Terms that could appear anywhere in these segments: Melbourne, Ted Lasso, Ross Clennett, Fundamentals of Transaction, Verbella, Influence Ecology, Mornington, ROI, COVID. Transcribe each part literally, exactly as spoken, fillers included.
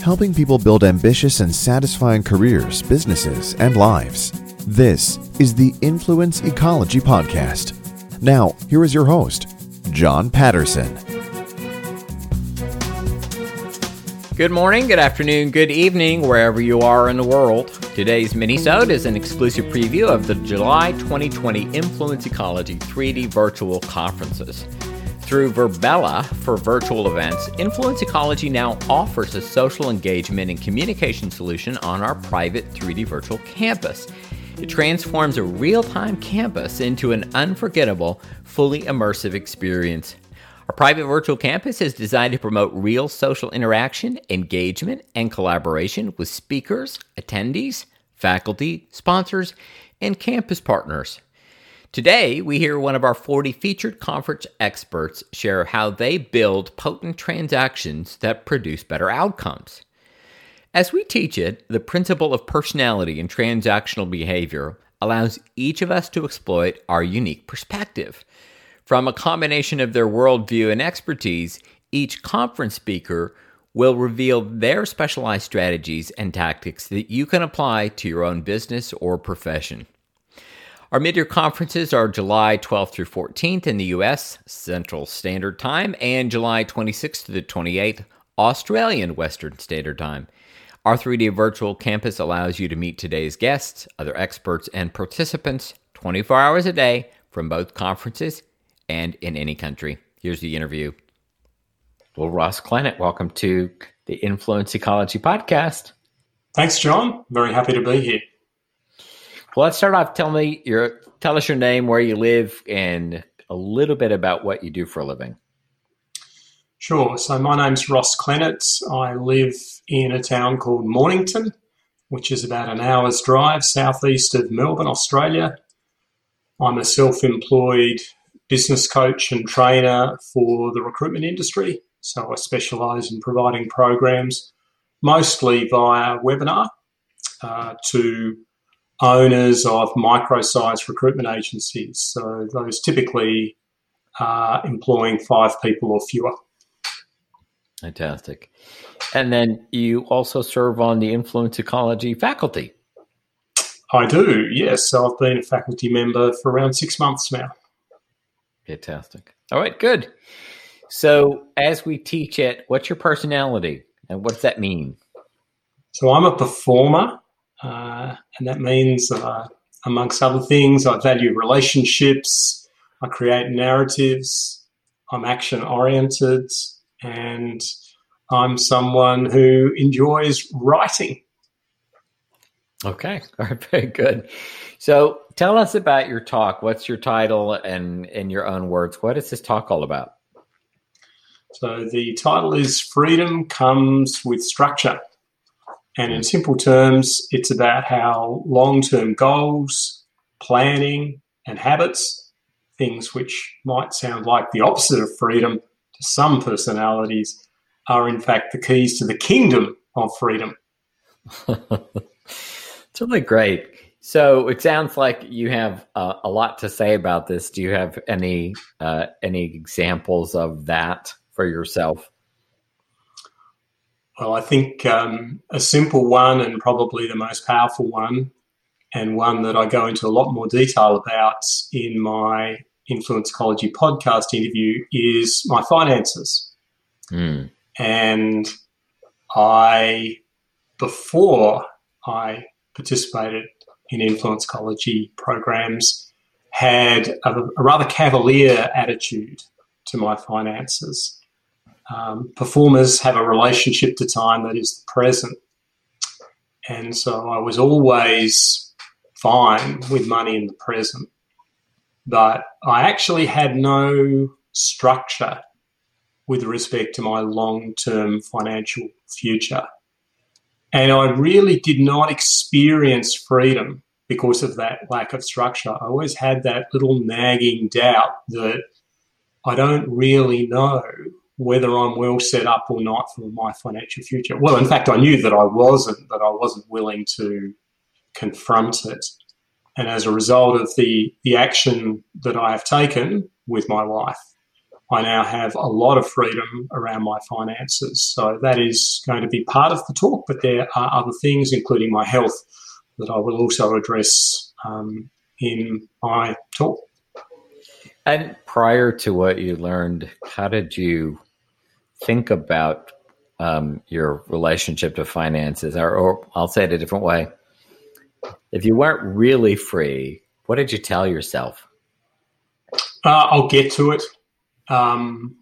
Helping people build ambitious and satisfying careers, businesses, and lives. This is the Influence Ecology Podcast. Now, here is your host, John Patterson. Good morning, good afternoon, good evening, wherever you are in the world. Today's minisode is an exclusive preview of the July twenty twenty Influence Ecology three D Virtual Conferences. Through Verbella for virtual events, Influence Ecology now offers a social engagement and communication solution on our private three D virtual campus. It transforms a real-time campus into an unforgettable, fully immersive experience. Our private virtual campus is designed to promote real social interaction, engagement, and collaboration with speakers, attendees, faculty, sponsors, and campus partners. Today, we hear one of our forty featured conference experts share how they build potent transactions that produce better outcomes. As we teach it, the principle of personality and transactional behavior allows each of us to exploit our unique perspective. From a combination of their worldview and expertise, each conference speaker will reveal their specialized strategies and tactics that you can apply to your own business or profession. Our mid-year conferences are July twelfth through fourteenth in the U S Central Standard Time and July twenty-sixth to the twenty-eighth Australian Western Standard Time. Our three D virtual campus allows you to meet today's guests, other experts, and participants twenty-four hours a day from both conferences and in any country. Here's the interview. Well, Ross Clennett, welcome to the Influence Ecology Podcast. Thanks, John. Very happy to be here. Well, let's start off. Tell me your, tell us your name, where you live, and a little bit about what you do for a living. Sure. So my name's Ross Clennett. I live in a town called Mornington, which is about an hour's drive southeast of Melbourne, Australia. I'm a self-employed business coach and trainer for the recruitment industry. So I specialise in providing programs, mostly via webinar, uh, to owners of micro-sized recruitment agencies, so those typically are employing five people or fewer. Fantastic. And then you also serve on the Influence Ecology faculty. I do, yes. So I've been a faculty member for around six months now. Fantastic. All right, good. So as we teach it, what's your personality and what does that mean? So I'm a performer. Uh, and that means, uh, amongst other things, I value relationships, I create narratives, I'm action-oriented, and I'm someone who enjoys writing. Okay. All right. Very good. So tell us about your talk. What's your title, and in your own words, what is this talk all about? So the title is Freedom Comes with Structure. And in simple terms, it's about how long-term goals, planning, and habits, things which might sound like the opposite of freedom to some personalities, are in fact the keys to the kingdom of freedom. It's really great. So it sounds like you have uh, a lot to say about this. Do you have any uh, any examples of that for yourself? Well, I think um, a simple one, and probably the most powerful one, and one that I go into a lot more detail about in my Influence Ecology podcast interview, is my finances. Mm. And I, before I participated in Influence Ecology programs, had a, a rather cavalier attitude to my finances. Um, performers have a relationship to time that is the present. And so I was always fine with money in the present. But I actually had no structure with respect to my long-term financial future. And I really did not experience freedom because of that lack of structure. I always had that little nagging doubt that I don't really know whether I'm well set up or not for my financial future. Well, in fact, I knew that I wasn't, but I wasn't willing to confront it. And as a result of the, the action that I have taken with my life, I now have a lot of freedom around my finances. So that is going to be part of the talk, but there are other things, including my health, that I will also address um, in my talk. And prior to what you learned, how did you think about um, your relationship to finances? Or, or I'll say it a different way. If you weren't really free, what did you tell yourself? Uh, I'll get to it. Um,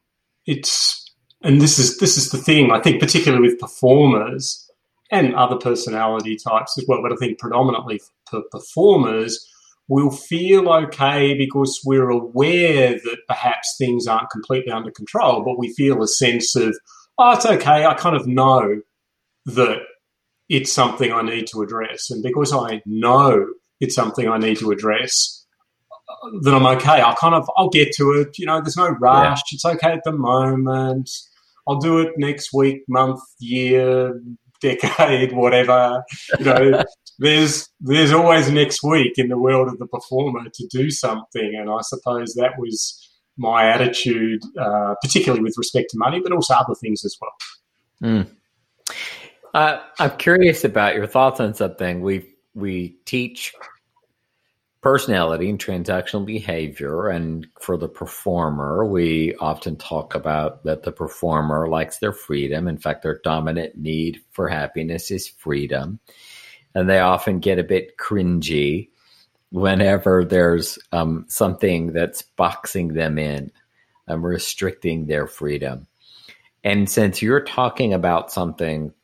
it's, and this is, this is the thing, I think, particularly with performers and other personality types as well, but I think predominantly for performers, we'll feel okay because we're aware that perhaps things aren't completely under control, but we feel a sense of, oh, it's okay, I kind of know that it's something I need to address. And because I know it's something I need to address, that I'm okay. I'll kind of, I'll get to it. You know, there's no rush. Yeah. It's okay at the moment. I'll do it next week, month, year, decade, whatever. You know, there's there's always next week in the world of the performer to do something. And I suppose that was my attitude, uh, particularly with respect to money, but also other things as well. Mm. Uh, I'm curious about your thoughts on something. We we teach personality and transactional behavior, and for the performer, we often talk about that the performer likes their freedom. In fact, their dominant need for happiness is freedom, and they often get a bit cringy whenever there's um, something that's boxing them in and restricting their freedom. And since you're talking about something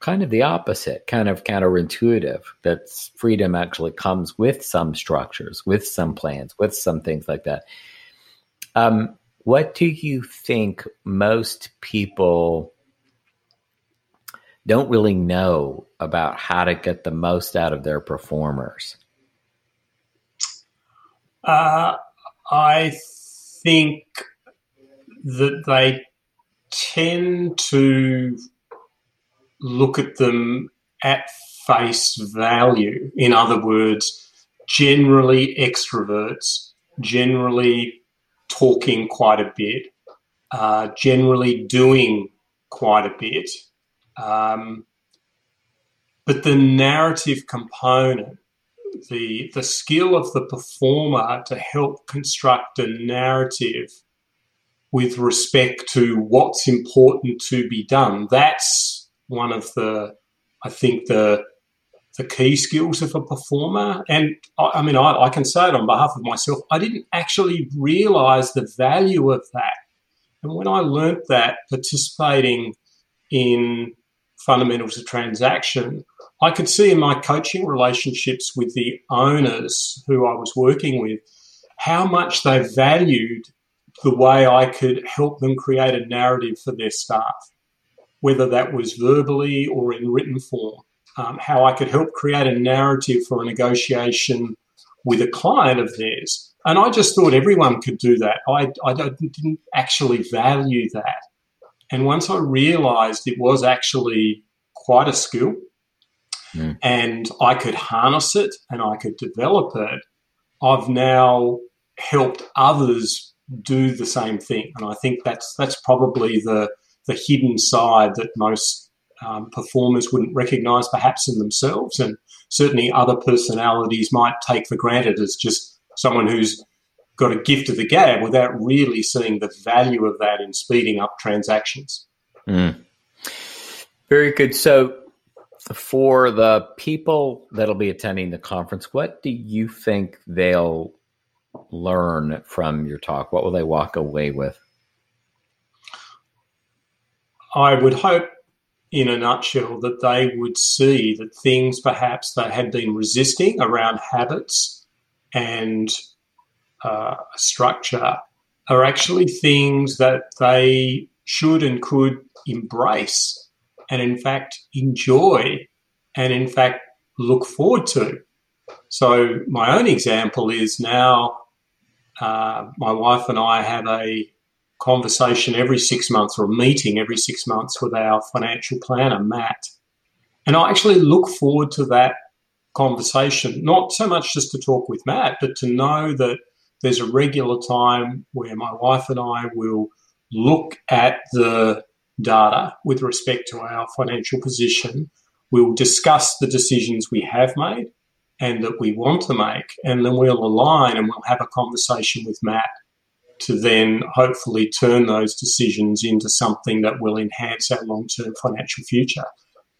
kind of the opposite, kind of counterintuitive, that freedom actually comes with some structures, with some plans, with some things like that. Um, what do you think most people don't really know about how to get the most out of their performers? Uh, I think that they tend to look at them at face value. In other words, generally extroverts, generally talking quite a bit, uh, generally doing quite a bit. Um, but the narrative component, the, the skill of the performer to help construct a narrative with respect to what's important to be done, that's one of the, I think, the the key skills of a performer. And, I, I mean, I, I can say it on behalf of myself, I didn't actually realise the value of that. And when I learnt that participating in Fundamentals of Transaction, I could see in my coaching relationships with the owners who I was working with how much they valued the way I could help them create a narrative for their staff, whether that was verbally or in written form, um, how I could help create a narrative for a negotiation with a client of theirs. And I just thought everyone could do that. I, I didn't actually value that. And once I realised it was actually quite a skill mm. and I could harness it and I could develop it, I've now helped others do the same thing. And I think that's that's probably the... the hidden side that most um, performers wouldn't recognise perhaps in themselves, and certainly other personalities might take for granted as just someone who's got a gift of the gab without really seeing the value of that in speeding up transactions. Mm. Very good. So for the people that'll be attending the conference, what do you think they'll learn from your talk? What will they walk away with? I would hope, in a nutshell, that they would see that things perhaps they had been resisting around habits and uh, structure are actually things that they should and could embrace and, in fact, enjoy and, in fact, look forward to. So my own example is now uh, my wife and I have a conversation every six months or a meeting every six months with our financial planner, Matt. And I actually look forward to that conversation, not so much just to talk with Matt, but to know that there's a regular time where my wife and I will look at the data with respect to our financial position. We'll discuss the decisions we have made and that we want to make, and then we'll align and we'll have a conversation with Matt to then hopefully turn those decisions into something that will enhance our long-term financial future.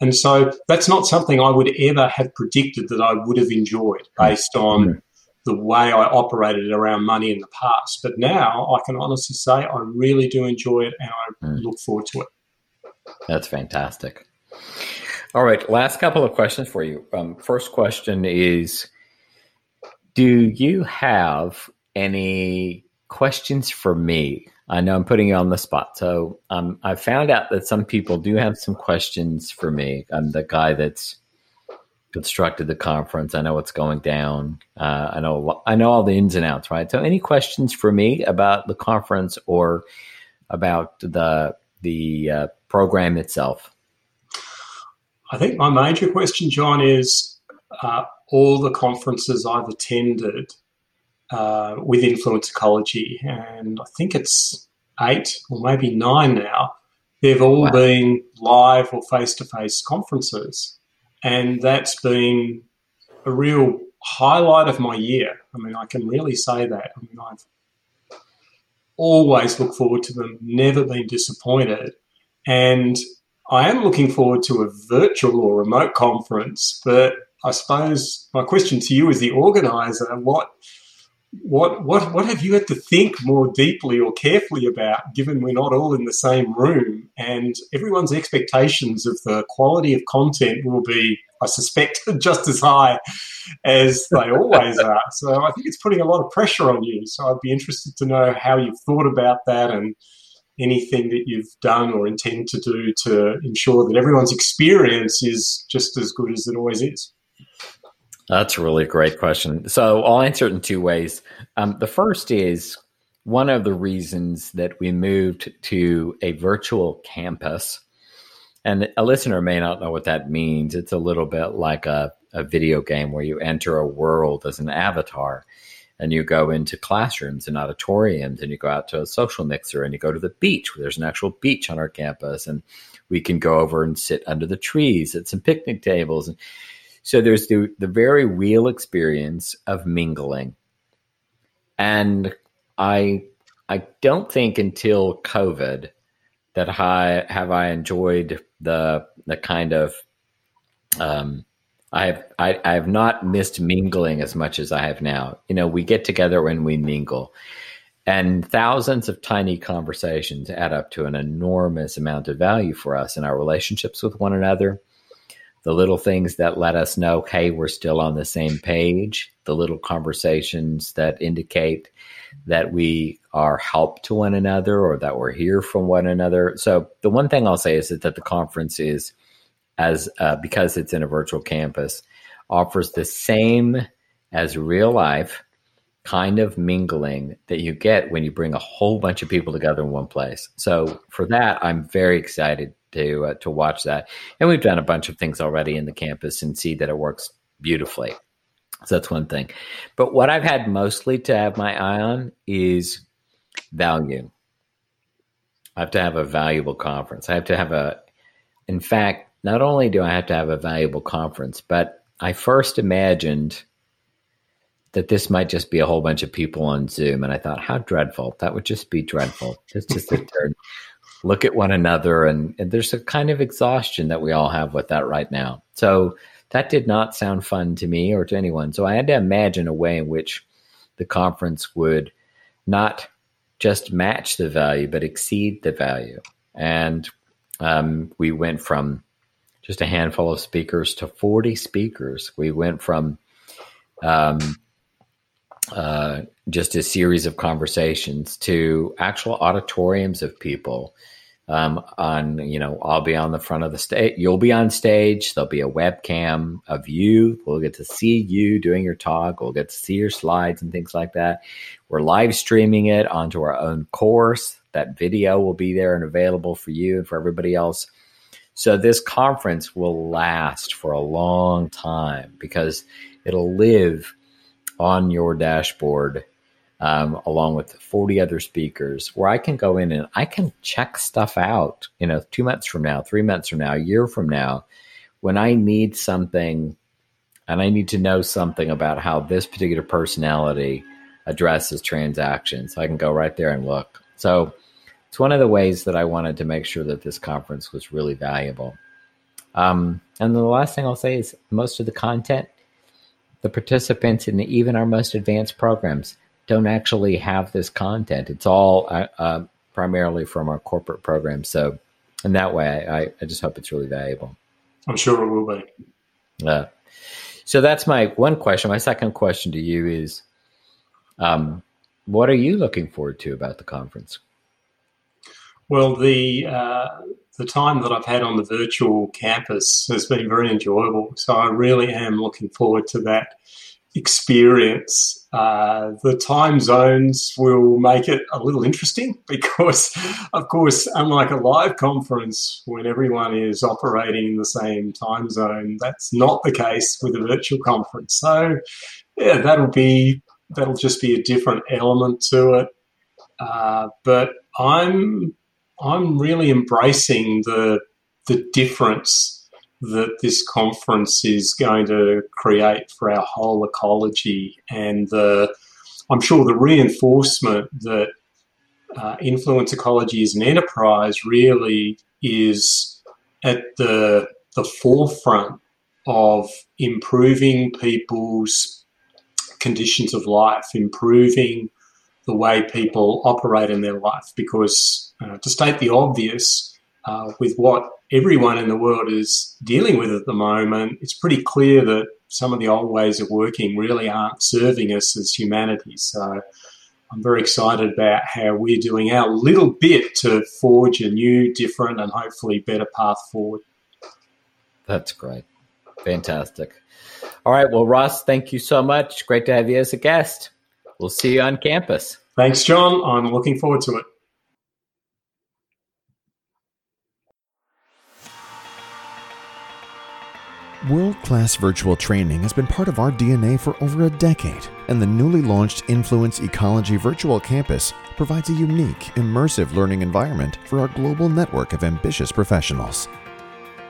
And so that's not something I would ever have predicted that I would have enjoyed based on mm-hmm. the way I operated around money in the past. But now I can honestly say I really do enjoy it and I mm-hmm. look forward to it. That's fantastic. All right, last couple of questions for you. Um, first question is, do you have any questions for me? I know I'm putting you on the spot. So um, I found out that some people do have some questions for me. I'm the guy that's constructed the conference. I know what's going down. Uh, I know I know all the ins and outs, right? So any questions for me about the conference or about the the uh, program itself? I think my major question, John, is uh, all the conferences I've attended Uh, with Influence Ecology, and I think it's eight or maybe nine now, they've all wow. been live or face-to-face conferences, and that's been a real highlight of my year. I mean, I can really say that. I mean, I've always looked forward to them, never been disappointed, and I am looking forward to a virtual or remote conference, but I suppose my question to you as the organiser, what... What what what have you had to think more deeply or carefully about, given we're not all in the same room and everyone's expectations of the quality of content will be, I suspect, just as high as they always are. So I think it's putting a lot of pressure on you. So I'd be interested to know how you've thought about that and anything that you've done or intend to do to ensure that everyone's experience is just as good as it always is. That's a really great question. So I'll answer it in two ways. Um, the first is one of the reasons that we moved to a virtual campus, and a listener may not know what that means. It's a little bit like a, a video game where you enter a world as an avatar and you go into classrooms and auditoriums and you go out to a social mixer and you go to the beach where there's an actual beach on our campus and we can go over and sit under the trees at some picnic tables. And so there's the, the very real experience of mingling. And I I don't think until COVID that I have I enjoyed the the kind of um I have I, I have not missed mingling as much as I have now. You know, we get together when we mingle. And thousands of tiny conversations add up to an enormous amount of value for us in our relationships with one another. The little things that let us know, hey, we're still on the same page. The little conversations that indicate that we are help to one another or that we're here from one another. So the one thing I'll say is that, that the conference is, as uh, because it's in a virtual campus, offers the same as real life kind of mingling that you get when you bring a whole bunch of people together in one place. So for that, I'm very excited to uh, to watch that. And we've done a bunch of things already in the campus and see that it works beautifully. So that's one thing. But what I've had mostly to have my eye on is value. I have to have a valuable conference. I have to have a, in fact, not only do I have to have a valuable conference, but I first imagined that this might just be a whole bunch of people on Zoom. And I thought, how dreadful. That would just be dreadful. It's just a turn. Look at one another, and, and there's a kind of exhaustion that we all have with that right now. So that did not sound fun to me or to anyone. So I had to imagine a way in which the conference would not just match the value, but exceed the value. And um, we went from just a handful of speakers to forty speakers. We went from um, uh, just a series of conversations to actual auditoriums of people um, on, you know, I'll be on the front of the stage. You'll be on stage. There'll be a webcam of you. We'll get to see you doing your talk. We'll get to see your slides and things like that. We're live streaming it onto our own course. That video will be there and available for you and for everybody else. So this conference will last for a long time because it'll live on your dashboard um, along with forty other speakers, where I can go in and I can check stuff out, you know, two months from now, three months from now, a year from now, when I need something and I need to know something about how this particular personality addresses transactions. So I can go right there and look. So it's one of the ways that I wanted to make sure that this conference was really valuable. Um, and the last thing I'll say is most of the content, the participants in even our most advanced programs don't actually have this content. It's all uh, uh, primarily from our corporate program. So in that way, I, I just hope it's really valuable. I'm sure it will be. Uh, so that's my one question. My second question to you is, um, what are you looking forward to about the conference? Well, the uh, the time that I've had on the virtual campus has been very enjoyable. So I really am looking forward to that experience. Uh, the time zones will make it a little interesting because, of course, unlike a live conference when everyone is operating in the same time zone, that's not the case with a virtual conference. So yeah, that'll be that'll just be a different element to it. Uh, but I'm I'm really embracing the the difference that this conference is going to create for our whole ecology, and the, I'm sure the reinforcement that uh, Influence Ecology as an enterprise really is at the the forefront of improving people's conditions of life, improving the way people operate in their life. Because uh, to state the obvious, Uh, with what everyone in the world is dealing with at the moment, it's pretty clear that some of the old ways of working really aren't serving us as humanity. So I'm very excited about how we're doing our little bit to forge a new, different, and hopefully better path forward. That's great. Fantastic. All right. Well, Ross, thank you so much. Great to have you as a guest. We'll see you on campus. Thanks, John. I'm looking forward to it. World-class virtual training has been part of our D N A for over a decade, and the newly launched Influence Ecology Virtual Campus provides a unique, immersive learning environment for our global network of ambitious professionals.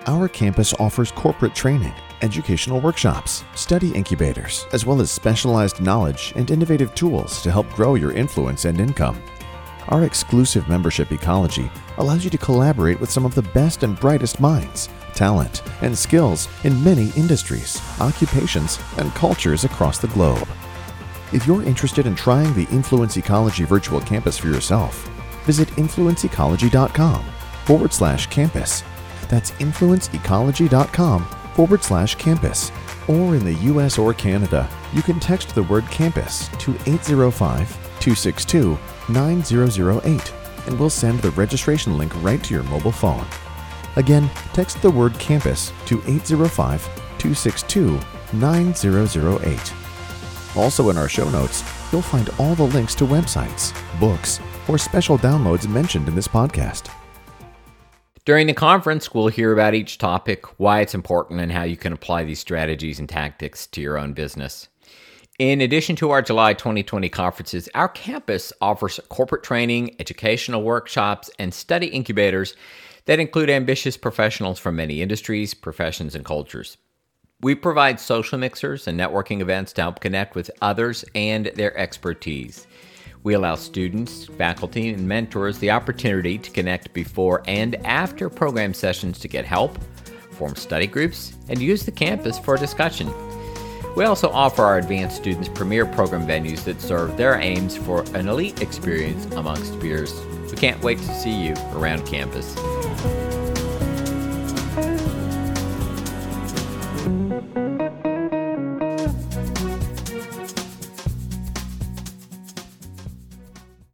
Our campus offers corporate training, educational workshops, study incubators, as well as specialized knowledge and innovative tools to help grow your influence and income. Our exclusive membership ecology allows you to collaborate with some of the best and brightest minds, talent, and skills in many industries, occupations, and cultures across the globe. If you're interested in trying the Influence Ecology Virtual Campus for yourself, visit influenceecology.com forward slash campus. That's influenceecology.com forward slash campus. Or in the U S or Canada, you can text the word campus to eight zero five, two six two, nine zero zero eight, and we'll send the registration link right to your mobile phone. Again, text the word campus to eight zero five, two six two, nine zero zero eight. Also in our show notes, you'll find all the links to websites, books, or special downloads mentioned in this podcast. During the conference, we'll hear about each topic, why it's important, and how you can apply these strategies and tactics to your own business. In addition to our July twenty twenty conferences, our campus offers corporate training, educational workshops, and study incubators that include ambitious professionals from many industries, professions, and cultures. We provide social mixers and networking events to help connect with others and their expertise. We allow students, faculty, and mentors the opportunity to connect before and after program sessions to get help, form study groups, and use the campus for discussion. We also offer our advanced students premier program venues that serve their aims for an elite experience amongst peers. We can't wait to see you around campus.